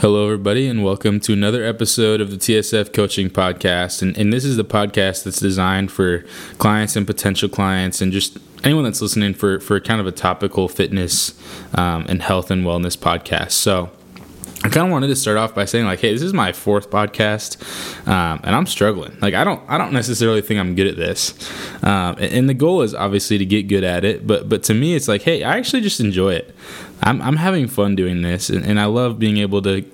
Hello, everybody, and welcome to another episode of the TSF Coaching Podcast. And this is the podcast that's designed for clients and potential clients and just anyone that's listening for kind of a topical fitness and health and wellness podcast. So I kind of wanted to start off by saying, like, hey, this is my fourth podcast, and I'm struggling. Like, I don't necessarily think I'm good at this. And the goal is obviously to get good at it. But to me, it's like, hey, I actually just enjoy it. I'm having fun doing this, and I love being able to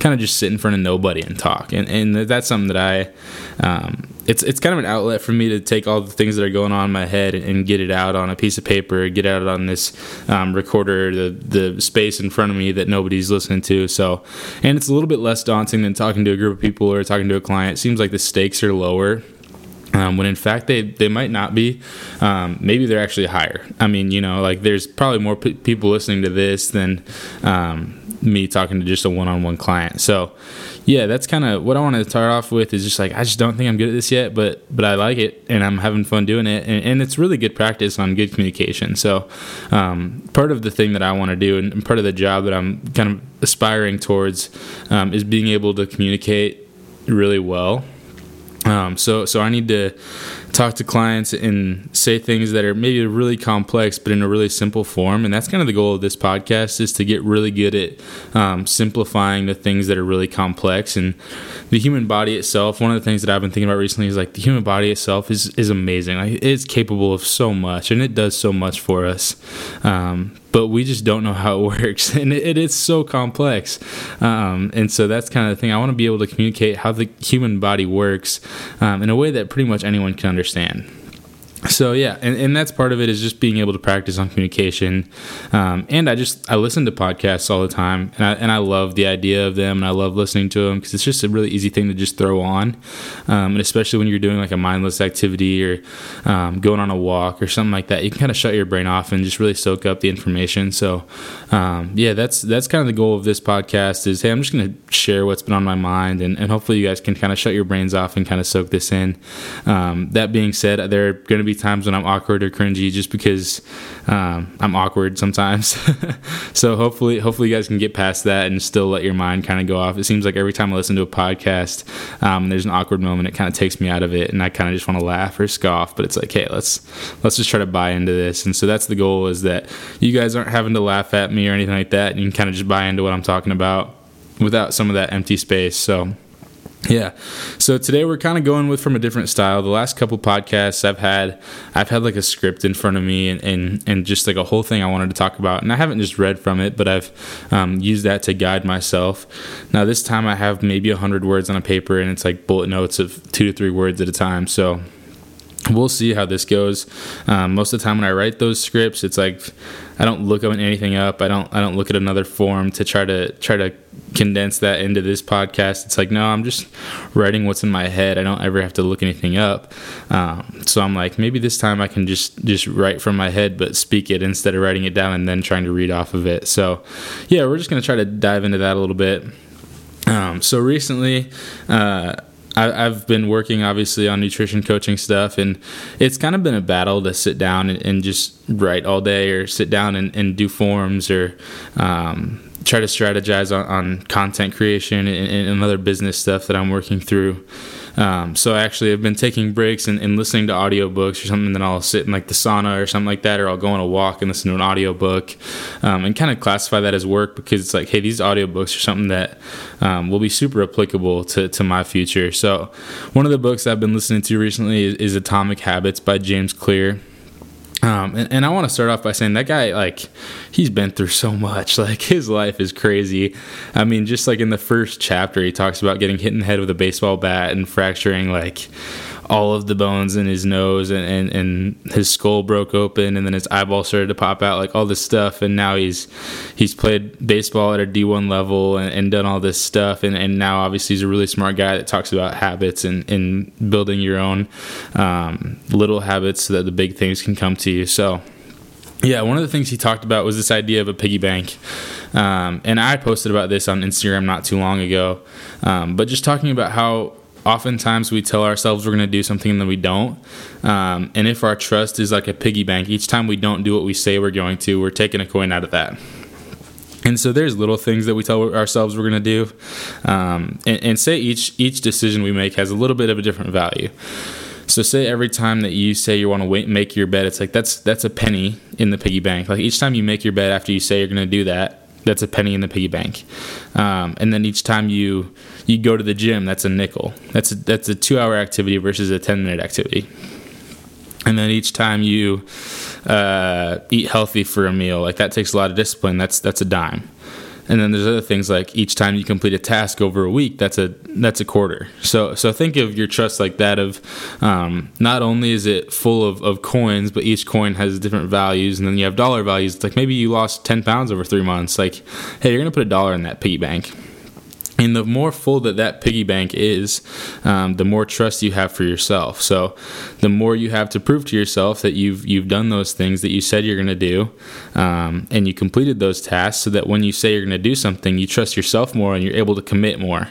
kind of just sit in front of nobody and talk, and that's something that I, it's kind of an outlet for me to take all the things that are going on in my head and get it out on a piece of paper, get out on this recorder, the space in front of me that nobody's listening to. So, and it's a little bit less daunting than talking to a group of people or talking to a client. It seems like the stakes are lower. When in fact they might not be, maybe they're actually higher. I mean, you know, like there's probably more people listening to this than me talking to just a one-on-one client. So yeah, that's kind of what I want to start off with is just like, I just don't think I'm good at this yet, but I like it and I'm having fun doing it. And it's really good practice on good communication. So part of the thing that I want to do and part of the job that I'm kind of aspiring towards is being able to communicate really well. So I need to talk to clients and say things that are maybe really complex, but in a really simple form. And that's kind of the goal of this podcast is to get really good at simplifying the things that are really complex. And the human body itself, one of the things that I've been thinking about recently is like the human body itself is amazing. Like, it's capable of so much and it does so much for us. But we just don't know how it works, and it's so complex. And so that's kind of the thing. I want to be able to communicate how the human body works in a way that pretty much anyone can understand. So yeah, and that's part of it is just being able to practice on communication. And I listen to podcasts all the time, and I love the idea of them, and I love listening to them because it's just a really easy thing to just throw on. And especially when you're doing like a mindless activity or going on a walk or something like that, you can kind of shut your brain off and just really soak up the information. So yeah, that's kind of the goal of this podcast is, hey, I'm just going to share what's been on my mind, and hopefully you guys can kind of shut your brains off and kind of soak this in. That being said, there are going to be times when I'm awkward or cringy just because I'm awkward sometimes. So hopefully you guys can get past that and still let your mind kind of go off. It seems like every time I listen to a podcast, there's an awkward moment. It kind of takes me out of it, and I kind of just want to laugh or scoff, but it's like, hey, let's just try to buy into this. And so that's the goal, is that you guys aren't having to laugh at me or anything like that, and you can kind of just buy into what I'm talking about without some of that empty space. So yeah. So today we're kind of going from a different style. The last couple podcasts I've had like a script in front of me and just like a whole thing I wanted to talk about. And I haven't just read from it, but I've used that to guide myself. Now this time I have maybe 100 words on a paper, and it's like bullet notes of 2 to 3 words at a time. So we'll see how this goes. Most of the time when I write those scripts, it's like I don't look anything up. I don't look at another form to try to condense that into this podcast. It's like, no, I'm just writing what's in my head. I don't ever have to look anything up. So I'm like, maybe this time I can just write from my head, but speak it instead of writing it down and then trying to read off of it. So yeah, we're just going to try to dive into that a little bit. So recently, I've been working obviously on nutrition coaching stuff, and it's kind of been a battle to sit down and just write all day, or sit down and do forms, or try to strategize on content creation and other business stuff that I'm working through. So I actually have been taking breaks and listening to audiobooks or something. Then I'll sit in like the sauna or something like that, or I'll go on a walk and listen to an audiobook, and kind of classify that as work, because it's like, hey, these audiobooks are something that will be super applicable to my future. So one of the books I've been listening to recently is Atomic Habits by James Clear. And I want to start off by saying that guy, like, he's been through so much. Like, his life is crazy. I mean, just like in the first chapter, he talks about getting hit in the head with a baseball bat and fracturing like all of the bones in his nose, and his skull broke open, and then his eyeball started to pop out, like all this stuff. And now he's played baseball at a D1 level and done all this stuff. And now obviously he's a really smart guy that talks about habits and building your own little habits so that the big things can come to you. So yeah, one of the things he talked about was this idea of a piggy bank. And I posted about this on Instagram not too long ago, but just talking about how oftentimes we tell ourselves we're going to do something and then we don't. And if our trust is like a piggy bank, each time we don't do what we say we're going to, we're taking a coin out of that. And so there's little things that we tell ourselves we're going to do. And say each decision we make has a little bit of a different value. So say every time that you say you want to make your bed, it's like that's a penny in the piggy bank. Like each time you make your bed after you say you're going to do that, that's a penny in the piggy bank. And then each time you go to the gym, that's a nickel. That's a 2-hour activity versus a 10-minute activity. And then each time you eat healthy for a meal, like that takes a lot of discipline. That's a dime. And then there's other things like each time you complete a task over a week, that's a quarter. So think of your trust like that. Of not only is it full of coins, but each coin has different values. And then you have dollar values. It's like maybe you lost 10 pounds over 3 months. Like, hey, you're gonna put $1 in that piggy bank. And the more full that piggy bank is, the more trust you have for yourself. So the more you have to prove to yourself that you've done those things that you said you're going to do, and you completed those tasks, so that when you say you're going to do something, you trust yourself more and you're able to commit more.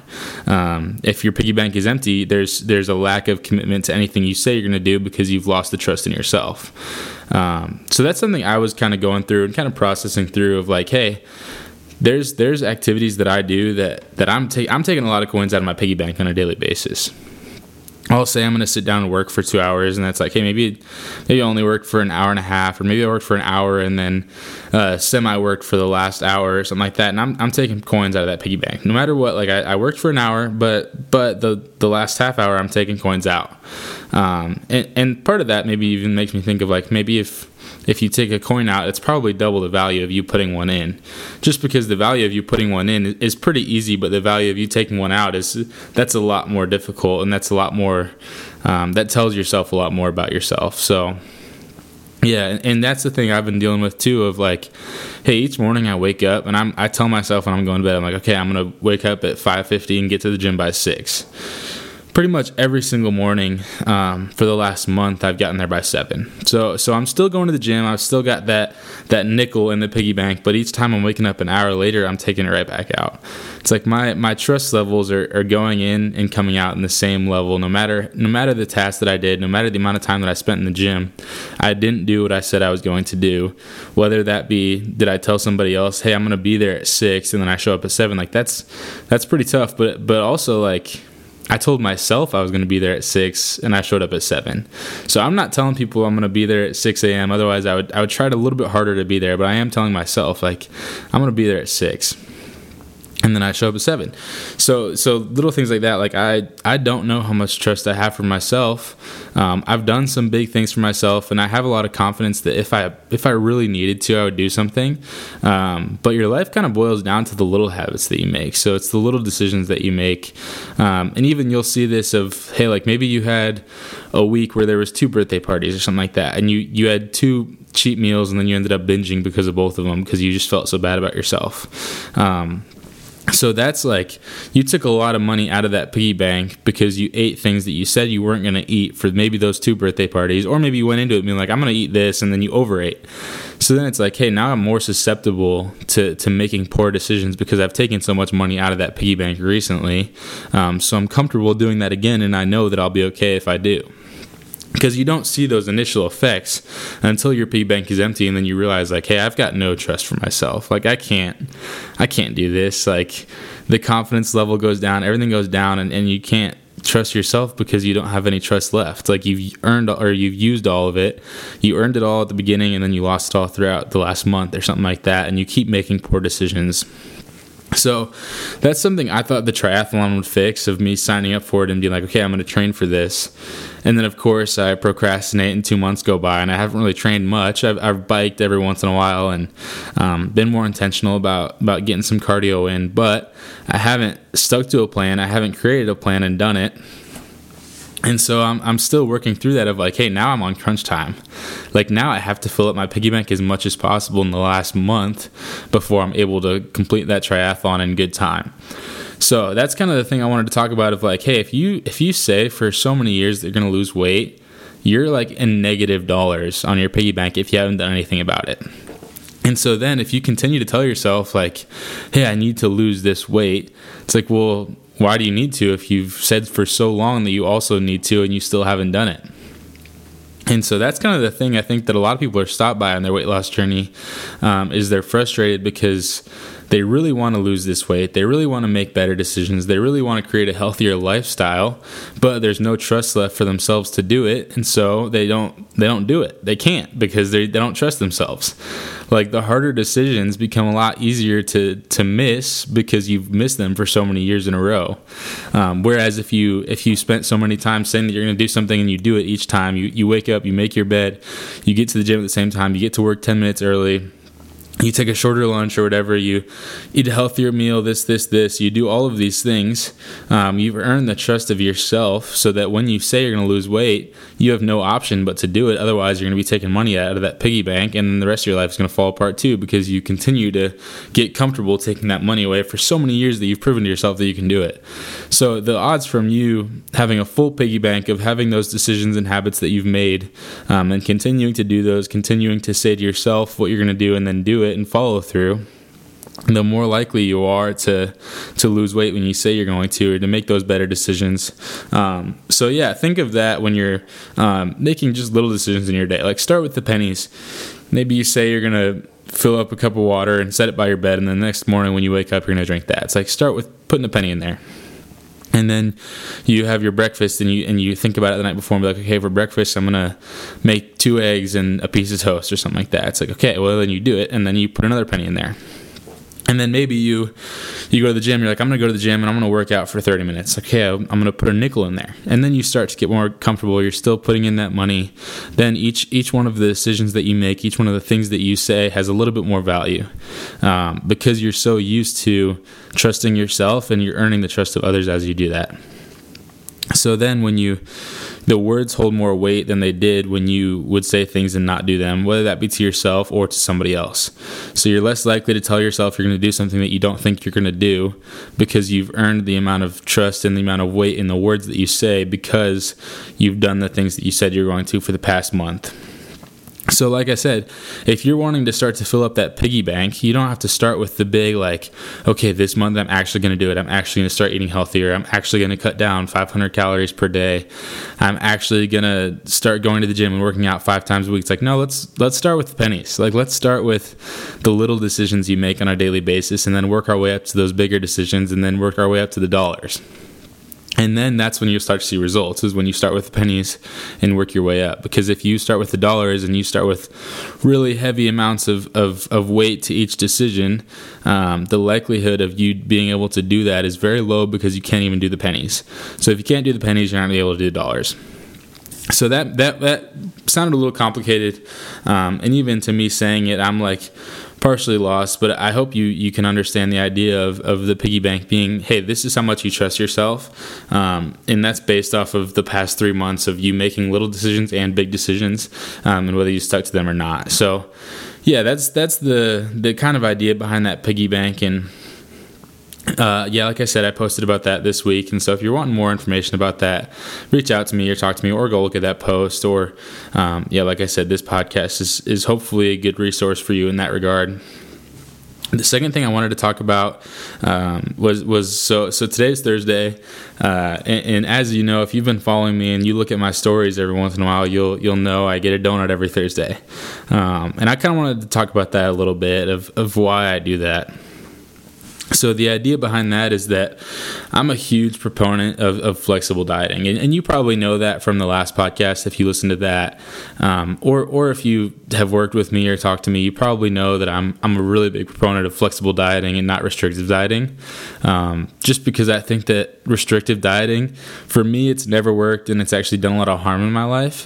If your piggy bank is empty, there's a lack of commitment to anything you say you're going to do because you've lost the trust in yourself. So that's something I was kind of going through and kind of processing through of like, hey, there's activities that I do that I'm taking a lot of coins out of my piggy bank on a daily basis. I'll say I'm going to sit down and work for 2 hours, and that's like, hey, maybe I only worked for an hour and a half, or maybe I worked for an hour and then semi-worked for the last hour or something like that, and I'm taking coins out of that piggy bank. No matter what, like I worked for an hour, but the last half hour I'm taking coins out. And part of that maybe even makes me think of like maybe if you take a coin out, it's probably double the value of you putting one in, just because the value of you putting one in is pretty easy, but the value of you taking one out that's a lot more difficult, and that's a lot more that tells yourself a lot more about yourself. So yeah, and that's the thing I've been dealing with too, of like, hey, each morning I wake up and I tell myself when I'm going to bed, I'm like, okay, I'm gonna wake up at 5:50 and get to the gym by 6. Pretty much every single morning for the last month, I've gotten there by 7. So I'm still going to the gym. I've still got that nickel in the piggy bank, but each time I'm waking up an hour later, I'm taking it right back out. It's like my trust levels are going in and coming out in the same level, no matter the task that I did, no matter the amount of time that I spent in the gym. I didn't do what I said I was going to do, whether that be did I tell somebody else, hey, I'm going to be there at 6, and then I show up at 7. Like that's pretty tough, but also like, I told myself I was going to be there at 6, and I showed up at 7. So I'm not telling people I'm going to be there at 6 a.m. Otherwise, I would try it a little bit harder to be there, but I am telling myself, like, I'm going to be there at 6. And then I show up at 7. So little things like that. Like I don't know how much trust I have for myself. I've done some big things for myself, and I have a lot of confidence that if I really needed to, I would do something. But your life kind of boils down to the little habits that you make. So it's the little decisions that you make. And even you'll see this of, hey, like maybe you had a week where there was 2 birthday parties or something like that, and you had 2 cheat meals, and then you ended up binging because of both of them because you just felt so bad about yourself. So that's like, you took a lot of money out of that piggy bank because you ate things that you said you weren't going to eat for maybe those 2 birthday parties, or maybe you went into it being like, I'm going to eat this, and then you overate. So then it's like, hey, now I'm more susceptible to making poor decisions because I've taken so much money out of that piggy bank recently. So I'm comfortable doing that again, and I know that I'll be okay if I do. Because you don't see those initial effects until your piggy bank is empty, and then you realize, like, hey, I've got no trust for myself. Like, I can't do this. Like, the confidence level goes down, everything goes down, and you can't trust yourself because you don't have any trust left. Like, you've used all of it. You earned it all at the beginning, and then you lost it all throughout the last month or something like that, and you keep making poor decisions. So that's something I thought the triathlon would fix, of me signing up for it and being like, okay, I'm going to train for this. And then, of course, I procrastinate, and 2 months go by, and I haven't really trained much. I've biked every once in a while, and been more intentional about getting some cardio in, but I haven't stuck to a plan. I haven't created a plan and done it. And so I'm still working through that of like, hey, now I'm on crunch time. Like, now I have to fill up my piggy bank as much as possible in the last month before I'm able to complete that triathlon in good time. So that's kind of the thing I wanted to talk about of like, hey, if you say for so many years that you're going to lose weight, you're like in negative dollars on your piggy bank if you haven't done anything about it. And so then if you continue to tell yourself like, hey, I need to lose this weight, it's like, well, why do you need to if you've said for so long that you also need to and you still haven't done it? And so that's kind of the thing I think that a lot of people are stopped by on their weight loss journey, is they're frustrated because They really want to lose this weight. They really want to make better decisions. They really want to create a healthier lifestyle, but there's no trust left for themselves to do it. And so they don't do it. They can't, because they don't trust themselves. Like, the harder decisions become a lot easier to miss because you've missed them for so many years in a row. Whereas if you spent so many times saying that you're going to do something and you do it each time, you wake up, you make your bed, you get to the gym at the same time, you get to work 10 minutes early, you take a shorter lunch or whatever, you eat a healthier meal, this, you do all of these things. You've earned the trust of yourself so that when you say you're going to lose weight, you have no option but to do it. Otherwise, you're going to be taking money out of that piggy bank, and the rest of your life is going to fall apart too, because you continue to get comfortable taking that money away for so many years that you've proven to yourself that you can do it. So the odds from you having a full piggy bank of having those decisions and habits that you've made, and continuing to do those, continuing to say to yourself what you're going to do and then do it, and follow through, the more likely you are to lose weight when you say you're going to, or to make those better decisions. So yeah, think of that when you're making just little decisions in your day. Like, start with the pennies. Maybe you say you're going to fill up a cup of water and set it by your bed, and then the next morning when you wake up, you're going to drink that. It's like, start with putting a penny in there. And then you have your breakfast, and you think about it the night before and be like, okay, for breakfast I'm gonna make 2 eggs and a piece of toast or something like that. It's like, okay, well, then you do it, and then you put another penny in there. And then maybe you go to the gym, you're like, I'm going to go to the gym and I'm going to work out for 30 minutes. Okay, I'm going to put a nickel in there. And then you start to get more comfortable. You're still putting in that money. Then each one of the decisions that you make, each one of the things that you say has a little bit more value, because you're so used to trusting yourself, and you're earning the trust of others as you do that. So then the words hold more weight than they did when you would say things and not do them, whether that be to yourself or to somebody else. So you're less likely to tell yourself you're going to do something that you don't think you're going to do, because you've earned the amount of trust and the amount of weight in the words that you say, because you've done the things that you said you're going to for the past month. So like I said, if you're wanting to start to fill up that piggy bank, you don't have to start with the big, like, okay, this month I'm actually going to do it. I'm actually going to start eating healthier. I'm actually going to cut down 500 calories per day. I'm actually going to start going to the gym and working out 5 times a week. It's like, no, let's start with the pennies. Like, let's start with the little decisions you make on a daily basis, and then work our way up to those bigger decisions, and then work our way up to the dollars. And then that's when you start to see results, is when you start with the pennies and work your way up. Because if you start with the dollars and you start with really heavy amounts of weight to each decision, the likelihood of you being able to do that is very low, because you can't even do the pennies. So if you can't do the pennies, you're not going to be able to do the dollars. So that sounded a little complicated, and even to me saying it, I'm like partially lost, but I hope you can understand the idea of the piggy bank being, hey, this is how much you trust yourself, and that's based off of the past 3 months of you making little decisions and big decisions, and whether you stuck to them or not. So yeah, that's the kind of idea behind that piggy bank. And yeah, like I said, I posted about that this week, and so if you're wanting more information about that, reach out to me or talk to me, or go look at that post, or yeah, like I said, this podcast is hopefully a good resource for you in that regard. The second thing I wanted to talk about was today's Thursday, and as you know, if you've been following me and you look at my stories every once in a while, you'll know I get a donut every Thursday, and I kind of wanted to talk about that a little bit of why I do that. So the idea behind that is that I'm a huge proponent of flexible dieting. And you probably know that from the last podcast if you listen to that. Or if you have worked with me or talked to me, you probably know that I'm a really big proponent of flexible dieting and not restrictive dieting. Just because I think that restrictive dieting, for me, it's never worked, and it's actually done a lot of harm in my life,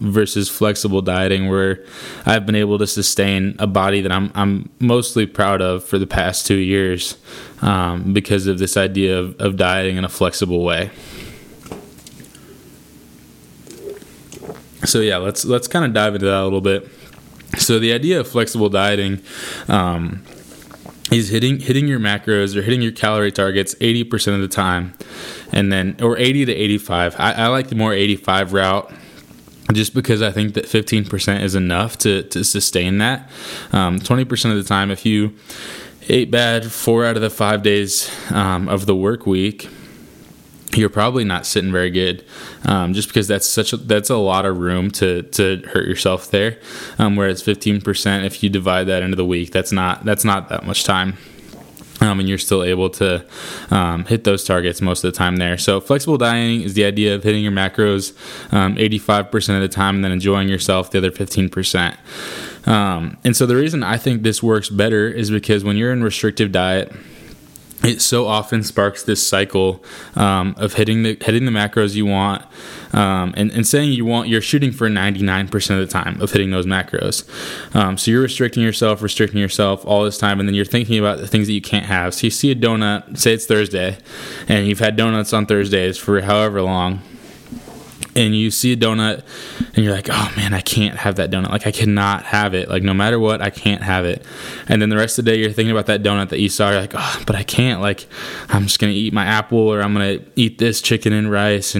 versus flexible dieting, where I've been able to sustain a body that I'm mostly proud of for the past 2 years. Because of this idea of dieting in a flexible way. So yeah, let's kind of dive into that a little bit. So the idea of flexible dieting is hitting your macros or hitting your calorie targets 80% of the time, and then or 80 to 85. I like the more 85 route, just because I think that 15% is enough to sustain that. 20% of the time, if you ate bad 4 out of the 5 days of the work week, you're probably not sitting very good, just because that's a lot of room to hurt yourself there. Whereas 15%, if you divide that into the week, that's not that much time. And you're still able to hit those targets most of the time there. So flexible dieting is the idea of hitting your macros 85% of the time and then enjoying yourself the other 15%. And so the reason I think this works better is because when you're in restrictive diet, it so often sparks this cycle of hitting the macros you want, and saying you want, you're shooting for 99% of the time of hitting those macros. So you're restricting yourself all this time, and then you're thinking about the things that you can't have. So you see a donut, say it's Thursday, and you've had donuts on Thursdays for however long. And you see a donut and you're like, oh man, I can't have that donut. Like I cannot have it. Like no matter what, I can't have it. And then the rest of the day you're thinking about that donut that you saw. You're like, oh, but I can't. Like I'm just going to eat my apple, or I'm going to eat this chicken and rice.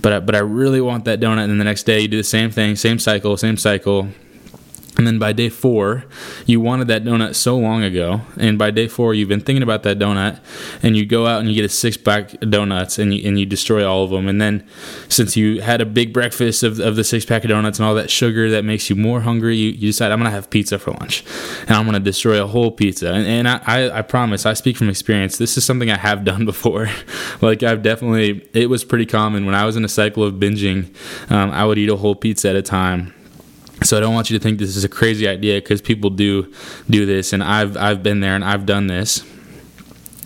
But I really want that donut. And then the next day you do the same thing, same cycle. And then by day 4, you wanted that donut so long ago. And by day 4, you've been thinking about that donut, and you go out and you get a 6-pack of donuts and you destroy all of them. And then since you had a big breakfast of the 6-pack of donuts and all that sugar that makes you more hungry, you decide, I'm going to have pizza for lunch and I'm going to destroy a whole pizza. And I promise, I speak from experience. This is something I have done before. Like I've definitely, it was pretty common when I was in a cycle of binging, I would eat a whole pizza at a time. So I don't want you to think this is a crazy idea, because people do this, and I've been there and I've done this.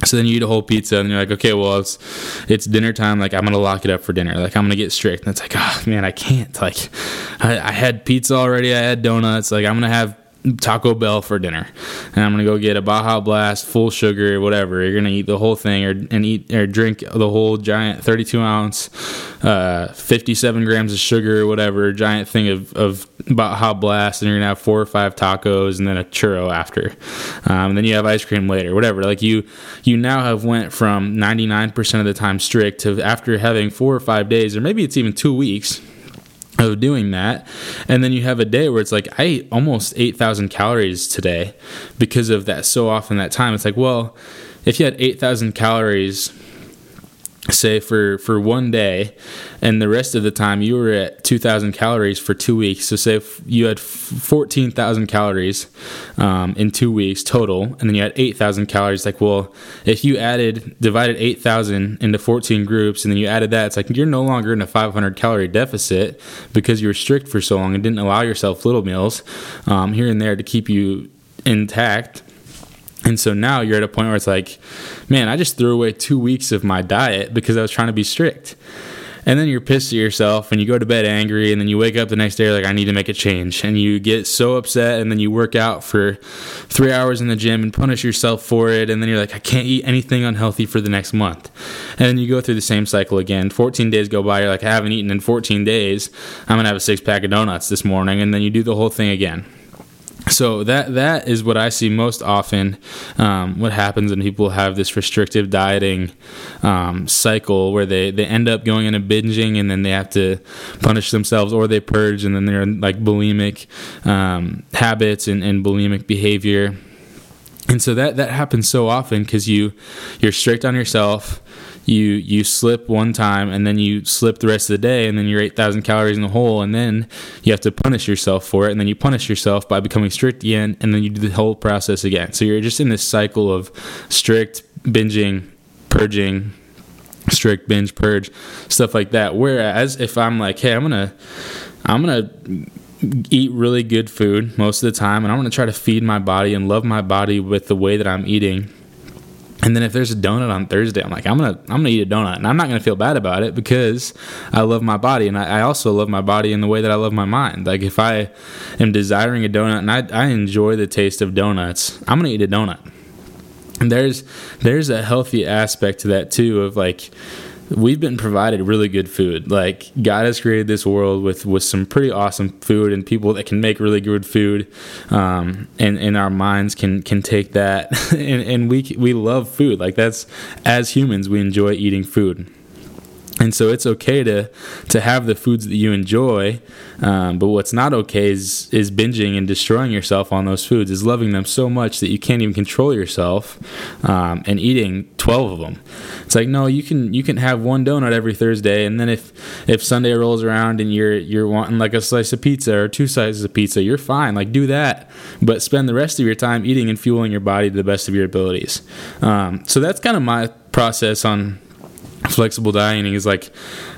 So then you eat a whole pizza and you're like, okay, well, it's dinner time. Like I'm going to lock it up for dinner. Like I'm going to get strict. And it's like, oh man, I can't. Like I had pizza already. I had donuts. Like I'm going to have Taco Bell for dinner, and I'm going to go get a Baja Blast, full sugar, whatever. You're going to eat the whole thing or drink the whole giant 32-ounce, 57 grams of sugar, whatever, giant thing of Baja Blast, and you're going to have 4 or 5 tacos and then a churro after. And then you have ice cream later, whatever. Like you now have went from 99% of the time strict to, after having 4 or 5 days, or maybe it's even 2 weeks, of doing that, and then you have a day where it's like, I ate almost 8,000 calories today because of that so often that time. It's like, well, if you had 8,000 calories, say for one day, and the rest of the time you were at 2,000 calories for 2 weeks, so say you had 14,000 calories in 2 weeks total, and then you had 8,000 calories, like, well, if you divided 8,000 into 14 groups, and then you added that, it's like you're no longer in a 500 calorie deficit because you were strict for so long and didn't allow yourself little meals here and there to keep you intact. And so now you're at a point where it's like, man, I just threw away 2 weeks of my diet because I was trying to be strict. And then you're pissed at yourself and you go to bed angry, and then you wake up the next day like, I need to make a change. And you get so upset, and then you work out for 3 hours in the gym and punish yourself for it. And then you're like, I can't eat anything unhealthy for the next month. And then you go through the same cycle again. 14 days go by. You're like, I haven't eaten in 14 days. I'm going to have a 6-pack of donuts this morning. And then you do the whole thing again. So that is what I see most often, what happens when people have this restrictive dieting cycle where they end up going into binging, and then they have to punish themselves, or they purge, and then they're in like bulimic habits and bulimic behavior. And so that happens so often because you're strict on yourself. You slip one time, and then you slip the rest of the day, and then you're 8,000 calories in the hole, and then you have to punish yourself for it, and then you punish yourself by becoming strict again, and then you do the whole process again. So you're just in this cycle of strict, binging, purging, strict, binge, purge, stuff like that. Whereas if I'm like, hey, I'm gonna eat really good food most of the time, and I'm gonna try to feed my body and love my body with the way that I'm eating. And then if there's a donut on Thursday, I'm like, I'm gonna eat a donut, and I'm not gonna feel bad about it because I love my body, and I also love my body in the way that I love my mind. Like if I am desiring a donut and I enjoy the taste of donuts, I'm gonna eat a donut. And there's a healthy aspect to that too, of like, we've been provided really good food. Like God has created this world with some pretty awesome food and people that can make really good food. And our minds can take that. and we love food. Like that's, as humans, we enjoy eating food. And so it's okay to have the foods that you enjoy, but what's not okay is binging and destroying yourself on those foods, is loving them so much that you can't even control yourself and eating 12 of them. It's like, no, you can have one donut every Thursday, and then if Sunday rolls around and you're wanting like a slice of pizza or two slices of pizza, you're fine. Like, do that, but spend the rest of your time eating and fueling your body to the best of your abilities. So that's kind of my process on flexible dieting, is like,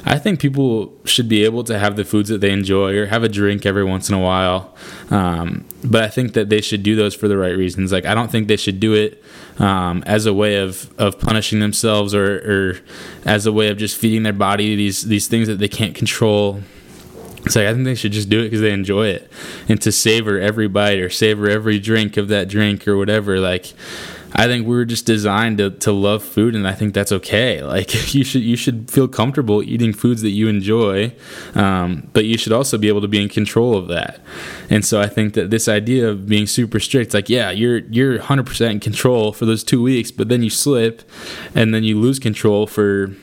I think people should be able to have the foods that they enjoy or have a drink every once in a while. But I think that they should do those for the right reasons. Like, I don't think they should do it as a way of punishing themselves or as a way of just feeding their body these things that they can't control. It's like, I think they should just do it because they enjoy it, and to savor every bite or savor every drink of that drink or whatever. Like, I think we were just designed to love food, and I think that's okay. Like, you should feel comfortable eating foods that you enjoy, but you should also be able to be in control of that. And so I think that this idea of being super strict, like, yeah, you're 100% in control for those 2 weeks, but then you slip, and then you lose control for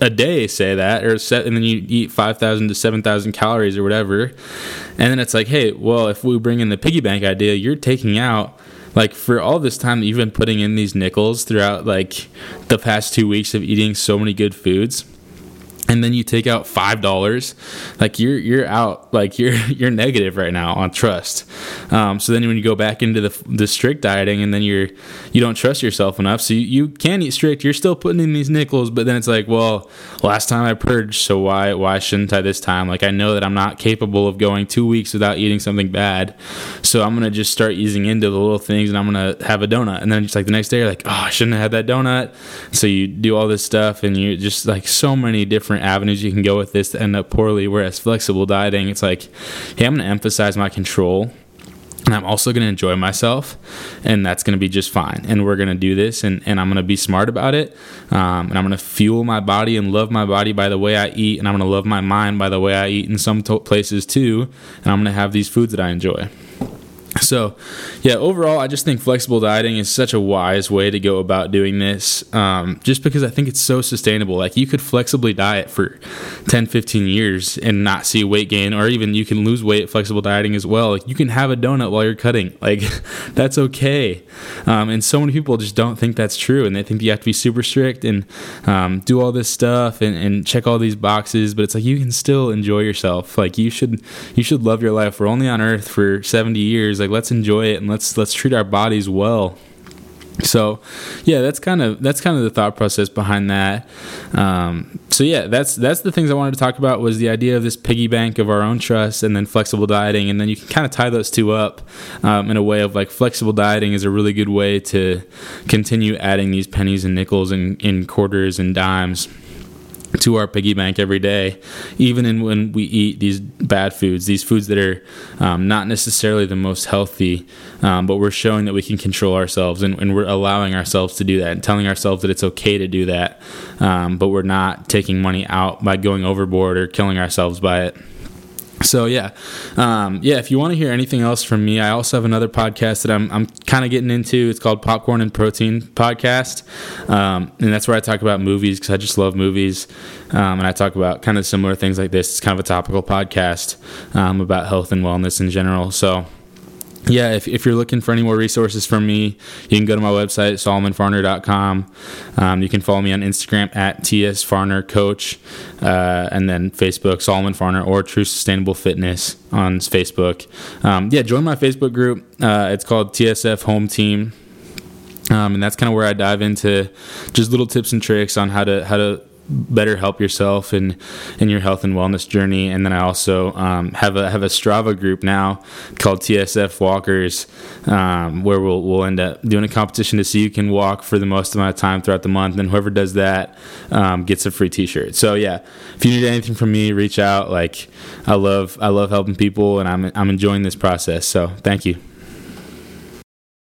a day, say that, and then you eat 5,000 to 7,000 calories or whatever, and then it's like, hey, well, if we bring in the piggy bank idea, you're taking out, like, for all this time that you've been putting in these nickels throughout, like, the past 2 weeks of eating so many good foods, and then you take out $5, like, you're out, like, you're negative right now on trust. So then when you go back into the strict dieting, and then you don't trust yourself enough, so you can eat strict, you're still putting in these nickels, but then it's like, well, last time I purged, so why shouldn't I this time? Like, I know that I'm not capable of going 2 weeks without eating something bad, so I'm gonna just start easing into the little things, and I'm gonna have a donut, and then just like the next day, you're like, oh, I shouldn't have had that donut, so you do all this stuff, and you just, like, so many different avenues you can go with this to end up poorly. Whereas flexible dieting, it's like, hey, I'm going to emphasize my control, and I'm also going to enjoy myself, and that's going to be just fine. And we're going to do this, and I'm going to be smart about it, and I'm going to fuel my body and love my body by the way I eat, and I'm going to love my mind by the way I eat in some places too, and I'm going to have these foods that I enjoy. So, yeah, overall, I just think flexible dieting is such a wise way to go about doing this, just because I think it's so sustainable. Like, you could flexibly diet for 10, 15 years and not see weight gain, or even you can lose weight flexible dieting as well. Like, you can have a donut while you're cutting. Like, that's okay. And so many people just don't think that's true, and they think you have to be super strict and do all this stuff and check all these boxes, but it's like, you can still enjoy yourself. Like, you should love your life. We're only on earth for 70 years. Like, let's enjoy it, and let's treat our bodies well. So, yeah, that's kind of the thought process behind that. So yeah, that's the things I wanted to talk about, was the idea of this piggy bank of our own trust, and then flexible dieting, and then you can kind of tie those two up in a way of, like, flexible dieting is a really good way to continue adding these pennies and nickels and quarters and dimes to our piggy bank every day, even when we eat these bad foods, these foods that are not necessarily the most healthy, but we're showing that we can control ourselves, and we're allowing ourselves to do that, and telling ourselves that it's okay to do that, but we're not taking money out by going overboard or killing ourselves by it. So yeah, if you want to hear anything else from me, I also have another podcast that I'm kind of getting into. It's called Popcorn and Protein Podcast, and that's where I talk about movies, because I just love movies, and I talk about kind of similar things like this. It's kind of a topical podcast about health and wellness in general. So yeah, if you're looking for any more resources from me, you can go to my website, solomonfarner.com. You can follow me on Instagram at tsfarnercoach, and then Facebook, Solomon Farner, or True Sustainable Fitness on Facebook. Join my Facebook group. It's called TSF Home Team. And that's kind of where I dive into just little tips and tricks on how to better help yourself in your health and wellness journey. And then I also have a Strava group now called TSF Walkers, where we'll end up doing a competition to see who can walk for the most amount of time throughout the month, and whoever does that gets a free t-shirt. So yeah, if you need anything from me, reach out. Like, I love helping people, and I'm enjoying this process. So thank you.